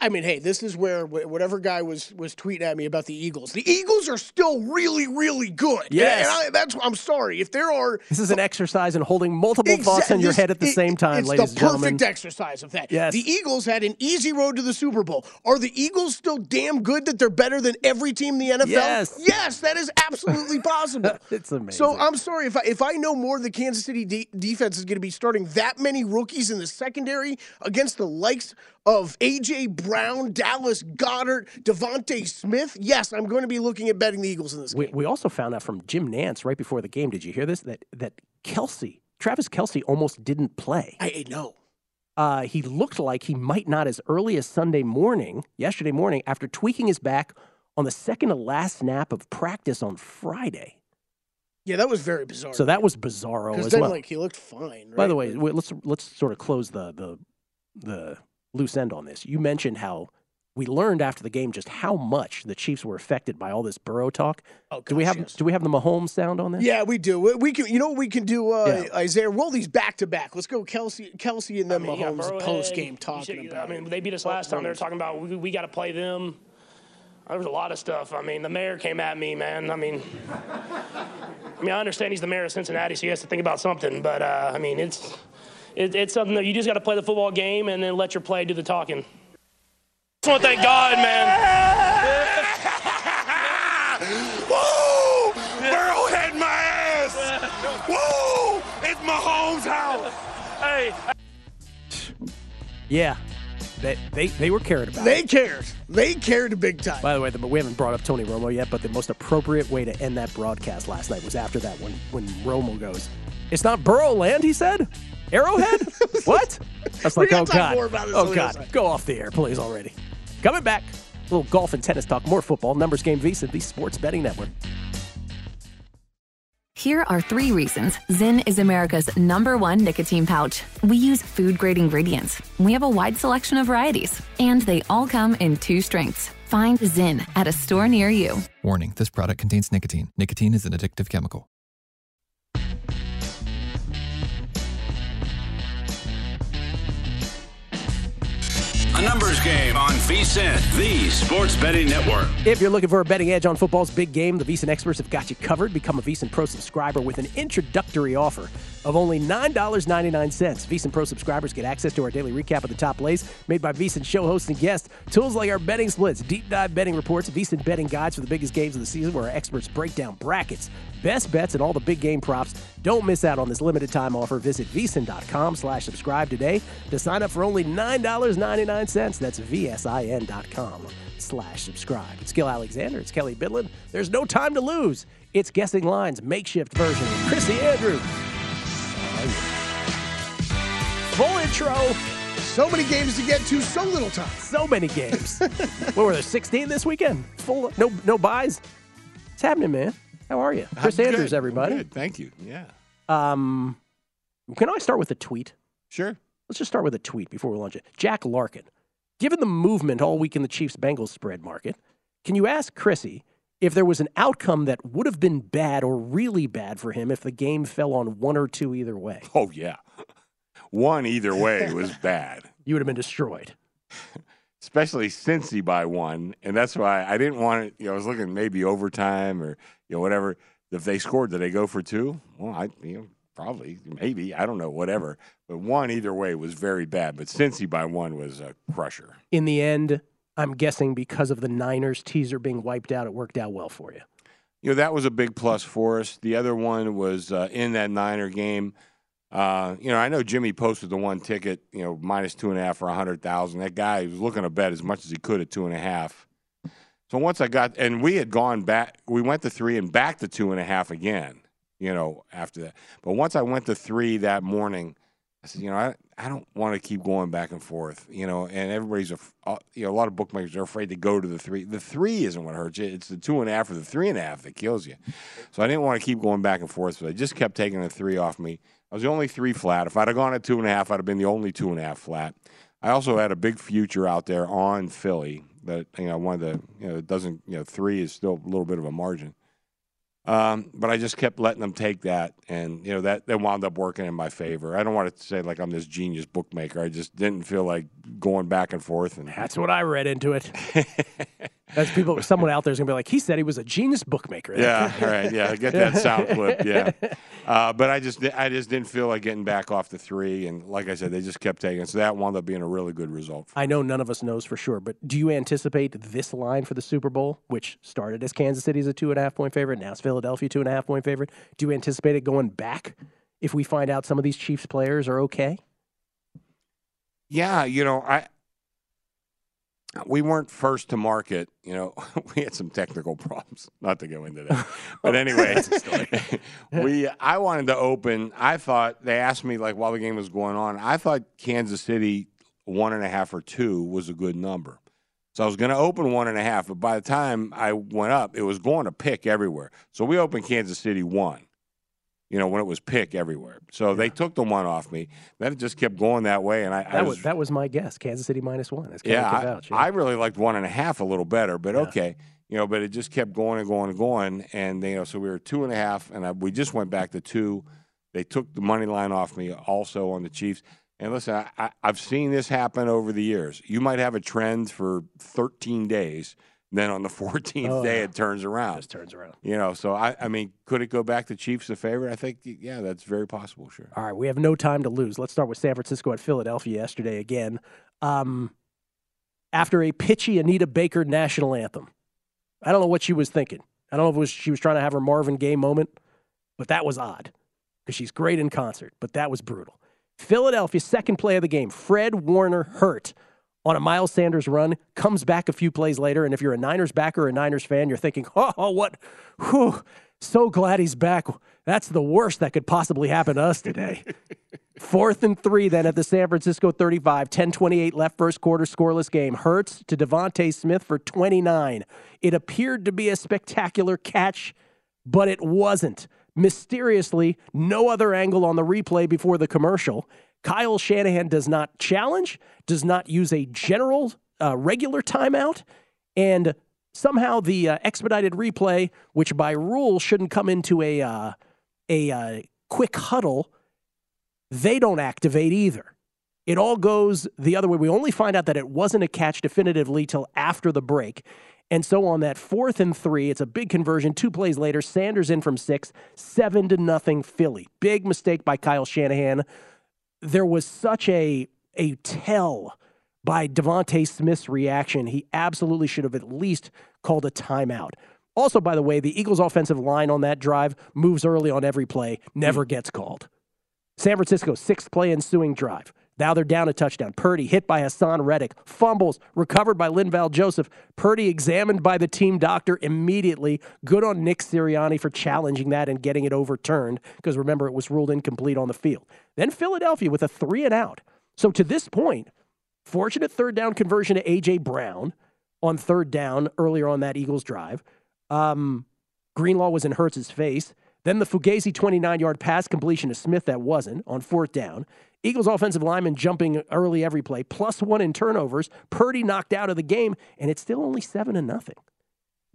this is where whatever guy was tweeting at me about the Eagles. The Eagles are still really, really good. Yes. I'm sorry. If there are... This is an exercise in holding multiple thoughts in your head at the same time, ladies and gentlemen. It's the perfect exercise of that. Yes. The Eagles had an easy road to the Super Bowl. Are the Eagles still damn good that they're better than every team in the NFL? Yes, that is absolutely possible. It's amazing. So I'm sorry. If I know more, the Kansas City defense is going to be starting that many rookies in the secondary against the likes of A.J. Brown, Dallas Goedert, Devontae Smith. Yes, I'm going to be looking at betting the Eagles in this game. We also found out from Jim Nantz right before the game, did you hear this, that Travis Kelce almost didn't play. I know. He looked like he might not as early as yesterday morning, after tweaking his back on the second to last snap of practice on Friday. Yeah, that was very bizarre. So that was bizarro as well. Because he looked fine. Right? By the way, let's sort of close the loose end on this. You mentioned how we learned after the game just how much the Chiefs were affected by all this Burrow talk. Oh, gosh, do we have the Mahomes sound on this? Yeah, we do. We can. You know what we can do, Isaiah? Roll these back to back. Let's go, Kelce, and then Mahomes post game talking about. They beat us last time. They were talking about we got to play them. There was a lot of stuff. The mayor came at me, man. I understand he's the mayor of Cincinnati, so he has to think about something. But, it's something that you just got to play the football game and then let your play do the talking. I just want to thank God, man. Woo! Burrow had my ass. Woo! It's Mahomes' house. Hey. Yeah. They were cared about. They cared. They cared big time. By the way, we haven't brought up Tony Romo yet, but the most appropriate way to end that broadcast last night was after that when Romo goes, "It's not Burrow land," he said. Arrowhead? What? That's like, oh, God. Oh, God. Go off the air, please, already. Coming back. A little golf and tennis talk, more football, Numbers Game Visa, the Sports Betting Network. Here are 3 reasons Zyn is America's #1 nicotine pouch. We use food-grade ingredients. We have a wide selection of varieties, and they all come in 2 strengths. Find Zyn at a store near you. Warning, this product contains nicotine. Nicotine is an addictive chemical. A Numbers Game on VSiN, the Sports Betting Network. If you're looking for a betting edge on football's big game, the VSiN experts have got you covered. Become a VSiN Pro subscriber with an introductory offer of only $9.99. VSiN Pro subscribers get access to our daily recap of the top plays made by VSiN show hosts and guests. Tools like our betting splits, deep dive betting reports, VSiN betting guides for the biggest games of the season, where our experts break down brackets, best bets, and all the big game props. Don't miss out on this limited time offer. Visit VSiN.com/subscribe today to sign up for only $9.99. That's VSIN.com/subscribe. It's Gil Alexander. It's Kelly Bidlin. There's no time to lose. It's Guessing Lines, makeshift version of Chrissy Andrews. Full intro. So many games to get to, so little time. So many games. What were there, 16 this weekend? Full, no buys? It's happening, man. How are you? Chris Andrews, good. Everybody. I'm good. Thank you. Yeah. Can I start with a tweet? Sure. Let's just start with a tweet before we launch it. Jack Larkin. Given the movement all week in the Chiefs-Bengals spread market, can you ask Chrissy if there was an outcome that would have been bad or really bad for him if the game fell on 1 or 2 either way? Oh, yeah. 1 either way was bad. You would have been destroyed. Especially Cincy by 1, and that's why I didn't want it. I was looking maybe overtime or whatever. If they scored, did they go for 2? Well, probably, maybe, I don't know, whatever. But 1 either way was very bad. But Cincy by 1 was a crusher. In the end, I'm guessing because of the Niners teaser being wiped out, it worked out well for you. That was a big plus for us. The other one was in that Niner game. I know Jimmy posted the one ticket, minus -2.5 for $100,000. That guy was looking to bet as much as he could at 2.5. So once we had gone back, we went to 3 and back to 2.5 again. After that. But once I went to 3 that morning, I said, I don't want to keep going back and forth, and everybody's, a lot of bookmakers are afraid to go to the 3. The 3 isn't what hurts you. It's the 2.5 or the 3.5 that kills you. So I didn't want to keep going back and forth, but I just kept taking the 3 off me. I was the only 3 flat. If I'd have gone at 2.5, I'd have been the only 2.5 flat. I also had a big future out there on Philly that, I wanted to, it doesn't, 3 is still a little bit of a margin. But I just kept letting them take that, and that wound up working in my favor. I don't want to say like I'm this genius bookmaker. I just didn't feel like going back and forth. And that's what I read into it. That's people. Someone out there is gonna be like, he said he was a genius bookmaker. Yeah, all right. Yeah, get that sound clip. Yeah. But I just didn't feel like getting back off the 3, and like I said, they just kept taking. So that wound up being a really good result. I know none of us knows for sure, but do you anticipate this line for the Super Bowl, which started as Kansas City as a 2.5-point favorite, now it's Philadelphia 2.5-point favorite? Do you anticipate it going back if we find out some of these Chiefs players are okay? Yeah, We weren't first to market. You know, we had some technical problems. Not to go into that. But anyway, that's a story. I wanted to open. I thought they asked me, like, while the game was going on, I thought Kansas City 1.5 or 2 was a good number. So I was going to open 1.5, but by the time I went up, it was going to pick everywhere. So we opened Kansas City 1, you know, when it was pick everywhere. So they took the 1 off me. Then it just kept going that way. And that was my guess, Kansas City -1. That's I really liked 1.5 a little better, but okay. You know, but it just kept going and going and going. And, you know, so we were 2.5, and we just went back to 2. They took the money line off me also on the Chiefs. And listen, I've seen this happen over the years. You might have a trend for 13 days, then on the 14th day it turns around. It just turns around. You know, so, I mean, could it go back to Chiefs the favorite? I think, yeah, that's very possible, sure. All right, we have no time to lose. Let's start with San Francisco at Philadelphia yesterday again. After a pitchy Anita Baker national anthem, I don't know what she was thinking. I don't know if it was she was trying to have her Marvin Gaye moment, but that was odd because she's great in concert, but that was brutal. Philadelphia, second play of the game, Fred Warner hurt on a Miles Sanders run, comes back a few plays later, and if you're a Niners backer or a Niners fan, you're thinking, so glad he's back. That's the worst that could possibly happen to us today. 4th and 3 then at the San Francisco 35, 10:28 left, first quarter, scoreless game. Hurts to Devontae Smith for 29. It appeared to be a spectacular catch, but it wasn't. Mysteriously, no other angle on the replay before the commercial. Kyle Shanahan does not challenge, does not use a general regular timeout, and somehow the expedited replay, which by rule shouldn't come into a quick huddle, they don't activate either. It all goes the other way. We only find out that it wasn't a catch definitively till after the break. And so on that 4th and 3, it's a big conversion. 2 plays later, Sanders in from 6, 7-0 Philly. Big mistake by Kyle Shanahan. There was such a tell by Devontae Smith's reaction. He absolutely should have at least called a timeout. Also, by the way, the Eagles' offensive line on that drive moves early on every play, never gets called. San Francisco, 6th play ensuing drive. Now they're down a touchdown. Purdy hit by Hassan Reddick. Fumbles recovered by Linval Joseph. Purdy examined by the team doctor immediately. Good on Nick Sirianni for challenging that and getting it overturned because, remember, it was ruled incomplete on the field. Then Philadelphia with a 3-and-out. So to this point, fortunate third down conversion to A.J. Brown on third down earlier on that Eagles drive. Greenlaw was in Hurts' face. Then the Fugazi 29-yard pass completion to Smith that wasn't on fourth down. Eagles offensive lineman jumping early every play, +1 in turnovers. Purdy knocked out of the game, and it's still only 7-0.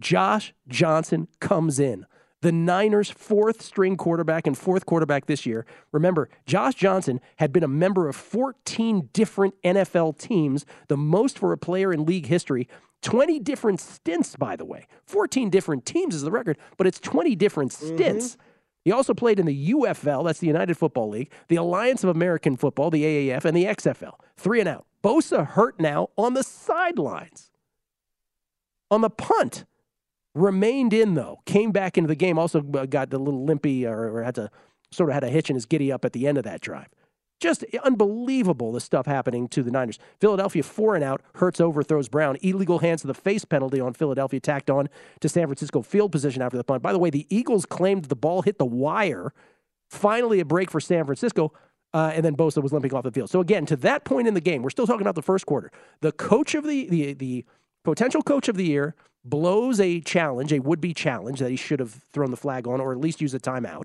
Josh Johnson comes in. The Niners' 4th-string quarterback and 4th quarterback this year. Remember, Josh Johnson had been a member of 14 different NFL teams, the most for a player in league history. 20 different stints, by the way. 14 different teams is the record, but it's 20 different stints. Mm-hmm. He also played in the UFL, that's the United Football League, the Alliance of American Football, the AAF, and the XFL. 3-and-out. Bosa hurt now on the sidelines. On the punt. Remained in, though. Came back into the game. Also got the little limpy, or had a hitch in his giddy-up at the end of that drive. Just unbelievable, the stuff happening to the Niners. Philadelphia 4-and-out. Hurts overthrows Brown. Illegal hands to the face penalty on Philadelphia tacked on to San Francisco field position after the punt. By the way, the Eagles claimed the ball hit the wire. Finally a break for San Francisco, and then Bosa was limping off the field. So again, to that point in the game, we're still talking about the first quarter. The coach of the potential coach of the year blows a challenge, a would-be challenge that he should have thrown the flag on or at least used a timeout.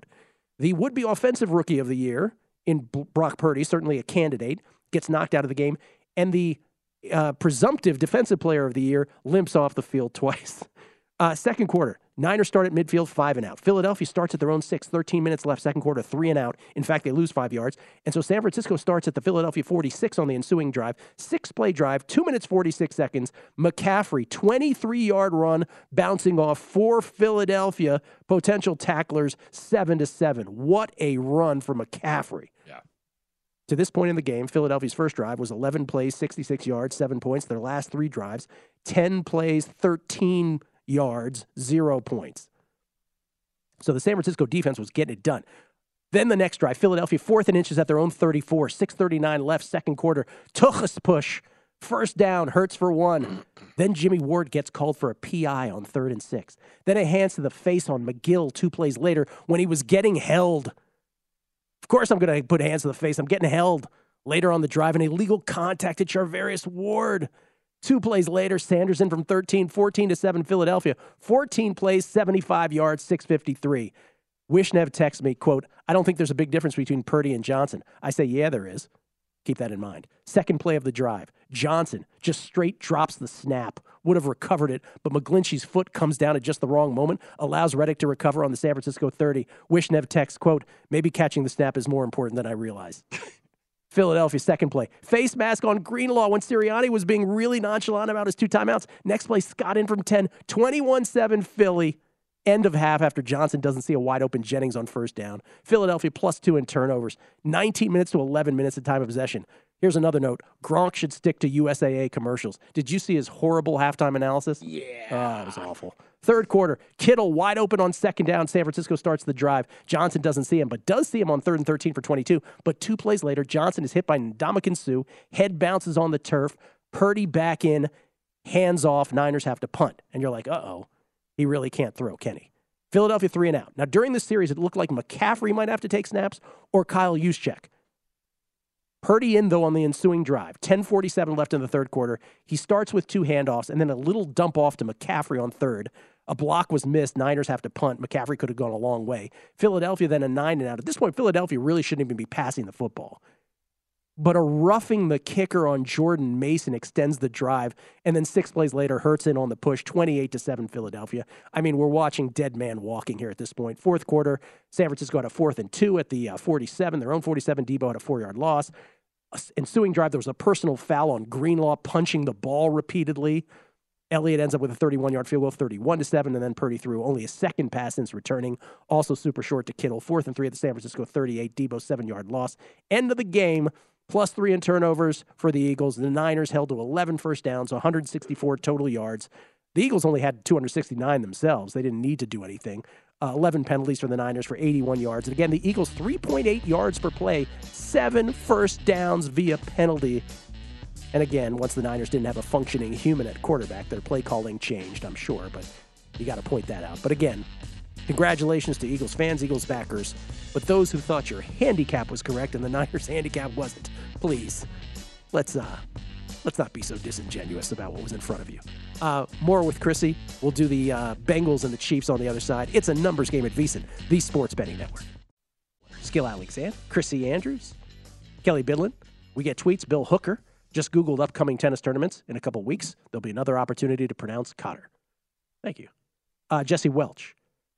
The would-be offensive rookie of the year, in Brock Purdy, certainly a candidate, gets knocked out of the game, and the presumptive defensive player of the year limps off the field twice. Second quarter, Niners start at midfield, 5-and-out. Philadelphia starts at their own 6, 13 minutes left, second quarter, 3-and-out. In fact, they lose 5 yards. And so San Francisco starts at the Philadelphia 46 on the ensuing drive, 6-play drive, 2 minutes, 46 seconds. McCaffrey, 23-yard run, bouncing off 4 Philadelphia potential tacklers, 7-7. What a run for McCaffrey. Yeah. To this point in the game, Philadelphia's first drive was 11 plays, 66 yards, 7 points. Their last 3 drives, 10 plays, 13 yards, 0 points. So the San Francisco defense was getting it done. Then the next drive, Philadelphia 4th and inches at their own 34, 6:39 left, second quarter. Tuchus push First down, Hurts for one. Then Jimmy Ward gets called for a PI on 3rd and 6. Then a hands to the face on McGill 2 plays later when he was getting held. Of course I'm going to put hands to the face. I'm getting held. Later on the drive, an illegal contact to Charvarius Ward. 2 plays later, Sanderson from 13, 14 to 7, Philadelphia. 14 plays, 75 yards, 653. Wishnev texts me, quote, I don't think there's a big difference between Purdy and Johnson. I say, yeah, there is. Keep that in mind. 2nd play of the drive. Johnson just straight drops the snap. Would have recovered it, but McGlinchey's foot comes down at just the wrong moment, allows Reddick to recover on the San Francisco 30. Wishnev texts, quote, maybe catching the snap is more important than I realize. Philadelphia, 2nd play. Face mask on Greenlaw when Sirianni was being really nonchalant about his 2 timeouts. Next play, Scott in from 10, 21-7 Philly. End of half after Johnson doesn't see a wide-open Jennings on 1st down. Philadelphia +2 in turnovers. 19 minutes to 11 minutes of time of possession. Here's another note. Gronk should stick to USAA commercials. Did you see his horrible halftime analysis? Yeah. Oh, it was awful. 3rd quarter, Kittle wide open on 2nd down. San Francisco starts the drive. Johnson doesn't see him, but does see him on 3rd and 13 for 22. But 2 plays later, Johnson is hit by Ndamukong Suh. Head bounces on the turf. Purdy back in. Hands off. Niners have to punt. And you're like, uh-oh. He really can't throw, can he? Philadelphia 3 and out. Now, during this series, it looked like McCaffrey might have to take snaps or Kyle Juszczyk. Purdy in, though, on the ensuing drive. 10:47 left in the 3rd quarter. He starts with 2 handoffs and then a little dump off to McCaffrey on 3rd. A block was missed. Niners have to punt. McCaffrey could have gone a long way. Philadelphia then a 9 and out. At this point, Philadelphia really shouldn't even be passing the football. But a roughing the kicker on Jordan Mason extends the drive, and then 6 plays later, Hurts in on the push, 28-7 Philadelphia. I mean, we're watching dead man walking here at this point. 4th quarter, San Francisco had a 4th and 2 at the 47, their own 47. Debo had a 4-yard loss. Ensuing drive, there was a personal foul on Greenlaw punching the ball repeatedly. Elliott ends up with a 31-yard field goal, 31-7, and then Purdy threw only a 2nd pass since returning, also super short to Kittle. 4th and 3 at the San Francisco 38, Debo 7-yard loss. End of the game. +3 in turnovers for the Eagles. The Niners held to 11 first downs, 164 total yards. The Eagles only had 269 themselves. They didn't need to do anything. 11 penalties for the Niners for 81 yards. And again, the Eagles, 3.8 yards per play, 7 first downs via penalty. And again, once the Niners didn't have a functioning human at quarterback, their play calling changed, I'm sure, but you got to point that out. But again, congratulations to Eagles fans, Eagles backers, but those who thought your handicap was correct and the Niners' handicap wasn't, please, let's not be so disingenuous about what was in front of you. More with Chrissy. We'll do the Bengals and the Chiefs on the other side. It's a numbers game at VSiN, the Sports Betting Network. Gil Alexander, Chrissy Andrews, Kelly Bidlin. We get tweets. Bill Hooker just Googled upcoming tennis tournaments in a couple weeks. There'll be another opportunity to pronounce Cotter. Thank you. Jesse Welch.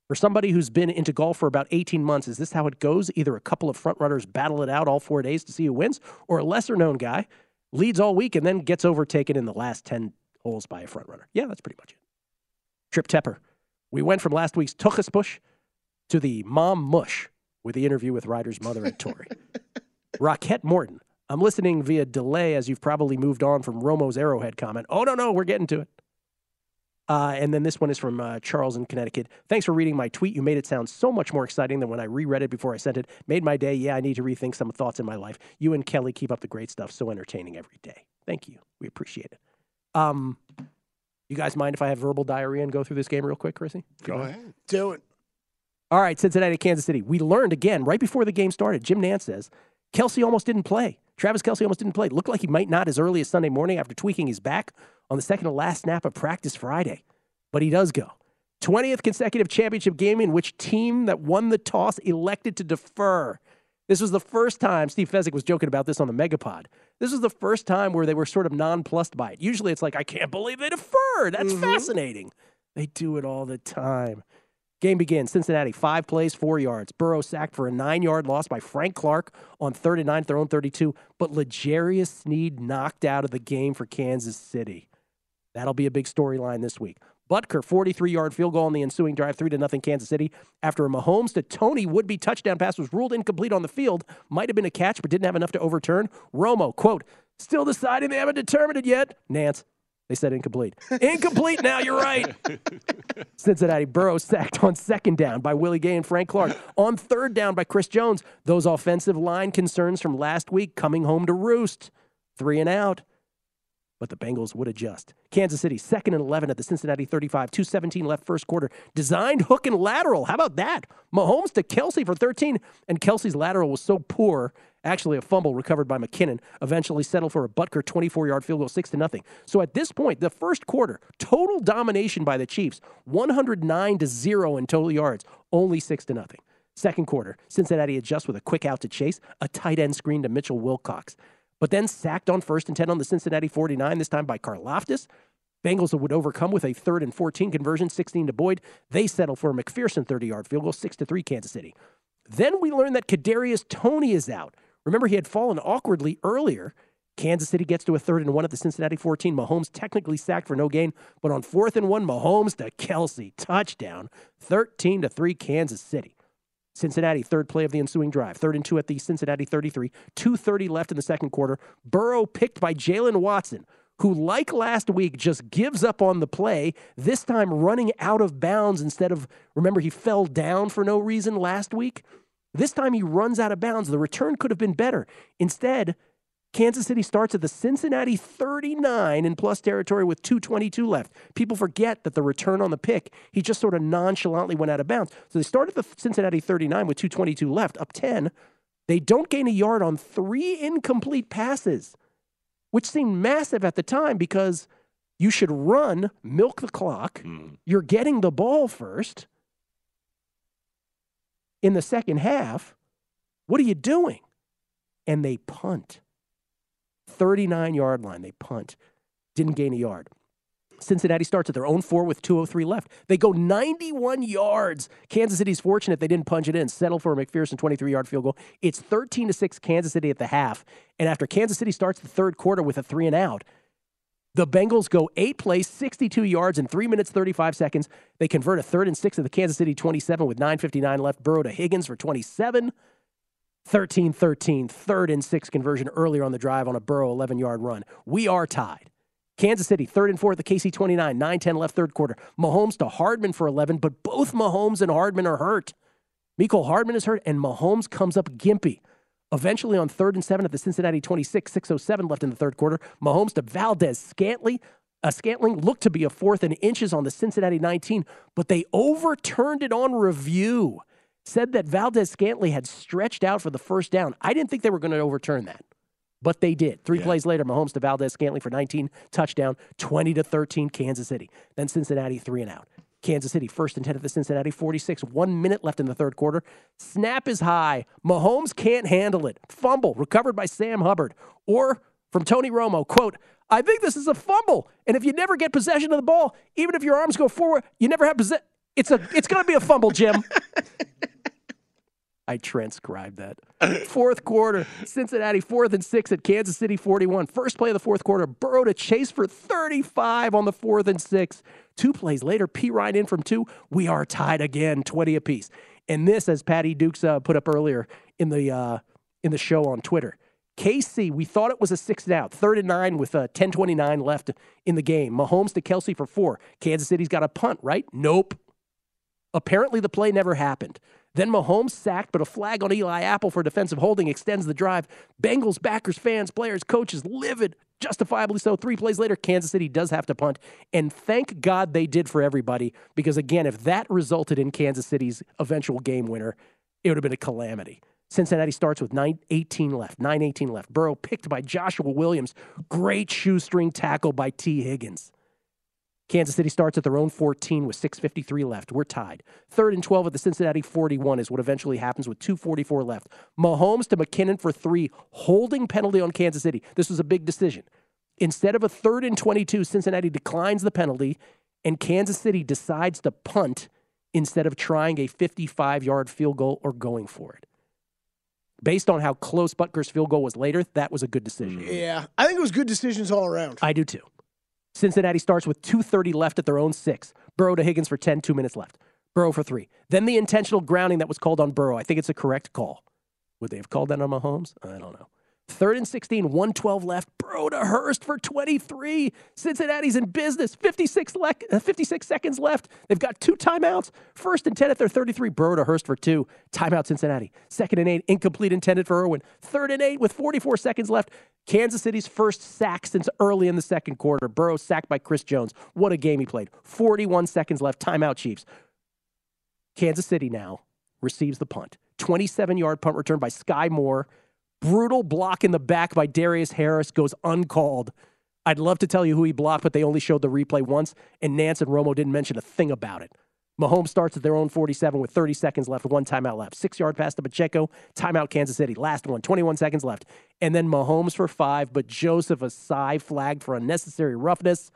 For somebody who's been into golf for about 18 months, is this how it goes? Either a couple of front-runners battle it out all 4 days to see who wins, or a lesser-known guy leads all week and then gets overtaken in the last 10 holes by a front-runner. Yeah, that's pretty much it. Trip Tepper. We went from last week's Tuchus Push to the Mom Mush with the interview with Ryder's mother and Tori. Rockette Morton. I'm listening via delay as you've probably moved on from Romo's arrowhead comment. Oh, no, we're getting to it. And then this one is from Charles in Connecticut. Thanks for reading my tweet. You made it sound so much more exciting than when I reread it before I sent it. Made my day. Yeah, I need to rethink some thoughts in my life. You and Kelly keep up the great stuff. So entertaining every day. Thank you. We appreciate it. You guys mind if I have verbal diarrhea and go through this game real quick, Chrissy? Go ahead. Do it. All right, Cincinnati, Kansas City. We learned again right before the game started. Jim Nantz says, Kelce almost didn't play. Travis Kelce almost didn't play. Looked like he might not as early as Sunday morning after tweaking his back on the second to last snap of practice Friday. But he does go. 20th consecutive championship game in which team that won the toss elected to defer. This was the first time, Steve Fezzik was joking about this on the Megapod, this was the first time where they were sort of nonplussed by it. Usually it's like, I can't believe they deferred. That's fascinating. They do it all the time. Game begins. Cincinnati, 5 plays, 4 yards. Burrow sacked for a 9-yard loss by Frank Clark on 3rd and 9, their own 32. But L'Jarius Sneed knocked out of the game for Kansas City. That'll be a big storyline this week. Butker, 43-yard field goal on the ensuing drive, 3-0 Kansas City. After a Mahomes to Tony would-be touchdown pass was ruled incomplete on the field. Might have been a catch, but didn't have enough to overturn. Romo, quote, still deciding, they haven't determined it yet. Nance, they said incomplete. Incomplete now, you're right. Cincinnati, Burrow sacked on 2nd down by Willie Gay and Frank Clark. On 3rd down by Chris Jones. Those offensive line concerns from last week coming home to roost. 3 and out. but the Bengals would adjust. Kansas City, 2nd and 11 at the Cincinnati 35, 2:17 left first quarter. Designed hook and lateral. How about that? Mahomes to Kelce for 13, and Kelsey's lateral was so poor, actually a fumble recovered by McKinnon, eventually settled for a Butker 24-yard field goal, 6-0. So at this point, the first quarter, total domination by the Chiefs, 109-0 in total yards, only 6-0. Second quarter, Cincinnati adjusts with a quick out to Chase, a tight end screen to Mitchell Wilcox, but then sacked on 1st and 10 on the Cincinnati 49, this time by Karlaftis. Bengals would overcome with a 3rd and 14 conversion, 16 to Boyd. They settle for a McPherson 30-yard field goal, 6-3 Kansas City. Then we learn that Kadarius Toney is out. Remember, he had fallen awkwardly earlier. Kansas City gets to a 3rd and 1 at the Cincinnati 14. Mahomes technically sacked for no gain, but on 4th and 1, Mahomes to Kelce. Touchdown, 13-3 Kansas City. Cincinnati, third play of the ensuing drive. 3rd and 2 at the Cincinnati 33. 2:30 left in the second quarter. Burrow picked by Jalen Watson, who, like last week, just gives up on the play, this time running out of bounds instead of, remember, he fell down for no reason last week? This time he runs out of bounds. The return could have been better. Instead, Kansas City starts at the Cincinnati 39 in plus territory with 2:22 left. People forget that the return on the pick, he just sort of nonchalantly went out of bounds. So they start at the Cincinnati 39 with 2:22 left, up 10. They don't gain a yard on 3 incomplete passes, which seemed massive at the time because you should run, milk the clock. You're getting the ball first. In the second half, what are you doing? And they punt. 39-yard line, they punt. Didn't gain a yard. Cincinnati starts at their own 4 with 2:03 left. They go 91 yards. Kansas City's fortunate they didn't punch it in. Settle for a McPherson 23-yard field goal. It's 13-6 Kansas City at the half. And after Kansas City starts the third quarter with a 3-and-out, the Bengals go 8 plays, 62 yards in 3 minutes, 35 seconds. They convert a 3rd and 6 at the Kansas City 27 with 9:59 left. Burrow to Higgins for 27. 13-13, 3rd and 6 conversion earlier on the drive on a Burrow 11-yard run. We are tied. Kansas City, 3rd and 4 at the KC 29, 9:10 left third quarter. Mahomes to Hardman for 11, but both Mahomes and Hardman are hurt. Mecole Hardman is hurt, and Mahomes comes up gimpy. Eventually on 3rd and 7 at the Cincinnati 26, 6:07 left in the third quarter. Mahomes to Valdes-Scantling. Scantling looked to be a 4th and inches on the Cincinnati 19, but they overturned it on review. Said that Valdes-Scantling had stretched out for the first down. I didn't think they were going to overturn that, but they did. Three plays later, Mahomes to Valdes-Scantling for 19, touchdown, 20-13 Kansas City. Then Cincinnati 3-and-out. Kansas City 1st and 10 at the Cincinnati 46. 1 minute left in the third quarter. Snap is high. Mahomes can't handle it. Fumble recovered by Sam Hubbard. Or from Tony Romo, quote, "I think this is a fumble. And if you never get possession of the ball, even if your arms go forward, you never have possession. It's going to be a fumble, Jim." I transcribed that. Fourth quarter, Cincinnati 4th and 6 at Kansas City 41. First play of the fourth quarter, Burrow to Chase for 35 on the 4th and 6. 2 plays later, P. Ryan in from 2. We are tied again, 20 apiece. And this, as Patty Dukes put up earlier in the show on Twitter. KC, we thought it was a 6-and-out. 3rd and 9 with 10:29 left in the game. Mahomes to Kelce for 4. Kansas City's got a punt, right? Nope. Apparently the play never happened. Then Mahomes sacked, but a flag on Eli Apple for defensive holding extends the drive. Bengals, backers, fans, players, coaches, livid, justifiably so. 3 plays later, Kansas City does have to punt. And thank God they did for everybody, because, again, if that resulted in Kansas City's eventual game winner, it would have been a calamity. Cincinnati starts with 9:18 left. Burrow picked by Joshua Williams. Great shoestring tackle by T. Higgins. Kansas City starts at their own 14 with 6:53 left. We're tied. 3rd and 12 at the Cincinnati 41 is what eventually happens with 2:44 left. Mahomes to McKinnon for 3. Holding penalty on Kansas City. This was a big decision. Instead of a 3rd and 22, Cincinnati declines the penalty, and Kansas City decides to punt instead of trying a 55-yard field goal or going for it. Based on how close Butker's field goal was later, that was a good decision. Yeah, I think it was good decisions all around. I do too. Cincinnati starts with 2:30 left at their own 6. Burrow to Higgins for 10, 2 minutes left. Burrow for 3. Then the intentional grounding that was called on Burrow. I think it's a correct call. Would they have called that on Mahomes? I don't know. Third and 16, 112 left. Burrow to Hurst for 23. Cincinnati's in business. 56 seconds left. They've got two timeouts. First and 10 at their 33. Burrow to Hurst for two. Timeout Cincinnati. Second and 8, incomplete intended for Irwin. Third and 8 with 44 seconds left. Kansas City's first sack since early in the second quarter. Burrow sacked by Chris Jones. What a game he played. 41 seconds left. Timeout Chiefs. Kansas City now receives the punt. 27-yard punt return by Sky Moore. Brutal block in the back by Darius Harris goes uncalled. I'd love to tell you who he blocked, but they only showed the replay once, and Nantz and Romo didn't mention a thing about it. Mahomes starts at their own 47 with 30 seconds left, one timeout left. 6-yard pass to Pacheco, timeout Kansas City. Last one, 21 seconds left. And then Mahomes for 5, but Joseph Asai flagged for unnecessary roughness.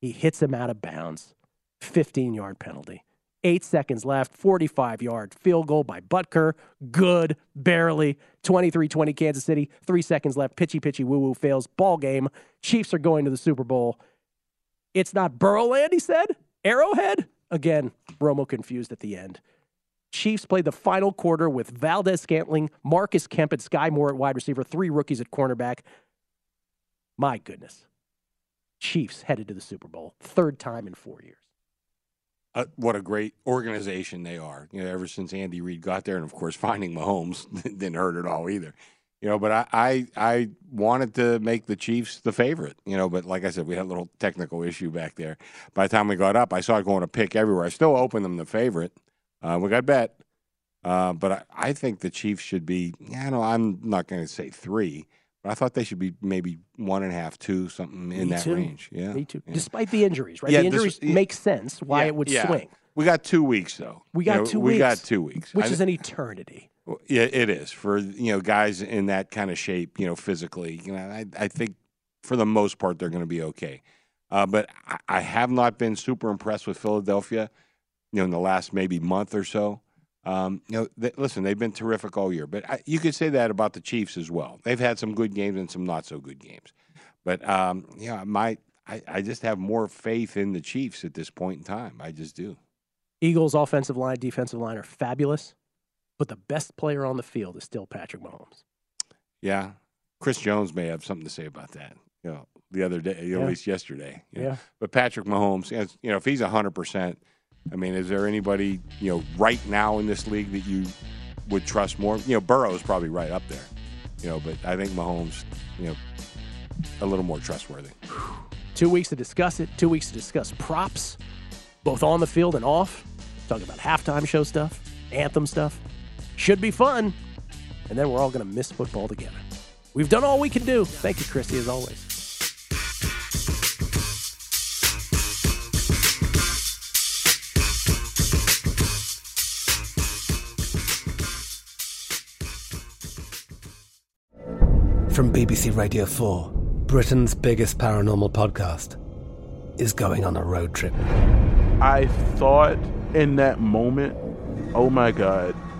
He hits him out of bounds. 15-yard penalty. 8 seconds left, 45-yard field goal by Butker. Good, barely. 23-20 Kansas City, 3 seconds left. Pitchy, woo-woo fails. Ball game. Chiefs are going to the Super Bowl. It's not Burrowland, he said. Arrowhead. Again, Romo confused at the end. Chiefs played the final quarter with Valdes-Scantling, Marcus Kemp, and Sky Moore at wide receiver, 3 rookies at cornerback. My goodness. Chiefs headed to the Super Bowl. Third time in 4 years. What a great organization they are. You know, ever since Andy Reid got there, and of course finding Mahomes didn't hurt at all either. You know, but I wanted to make the Chiefs the favorite. You know, but like I said, we had a little technical issue back there. By the time we got up, I saw it going to pick everywhere. I still opened them the favorite. We got bet, but I think the Chiefs should be. You know, I'm not going to say 3. I thought they should be maybe 1.5, 2, something in that range. Yeah, me too. Yeah. Despite the injuries, right? Yeah, the injuries make sense why it would swing. We got 2 weeks, though. We got 2 weeks. Which is an eternity. Yeah, it is. For, you know, guys in that kind of shape, you know, physically, you know, I think for the most part they're going to be okay. But I have not been super impressed with Philadelphia, you know, in the last maybe month or so. You know, listen, they've been terrific all year, but you could say that about the Chiefs as well. They've had some good games and some not so good games, but I just have more faith in the Chiefs at this point in time. I just do. Eagles offensive line, defensive line are fabulous, but the best player on the field is still Patrick Mahomes. Yeah, Chris Jones may have something to say about that. You know, the other day, at least yesterday. You know? But Patrick Mahomes, you know, if he's 100%. I mean, is there anybody, you know, right now in this league that you would trust more? You know, Burrow is probably right up there, you know, but I think Mahomes, you know, a little more trustworthy. 2 weeks to discuss it, 2 weeks to discuss props, both on the field and off. Talking about halftime show stuff, anthem stuff. Should be fun. And then we're all going to miss football together. We've done all we can do. Thank you, Chrissy, as always. From BBC Radio 4, Britain's biggest paranormal podcast is going on a road trip. I thought in that moment, oh my God,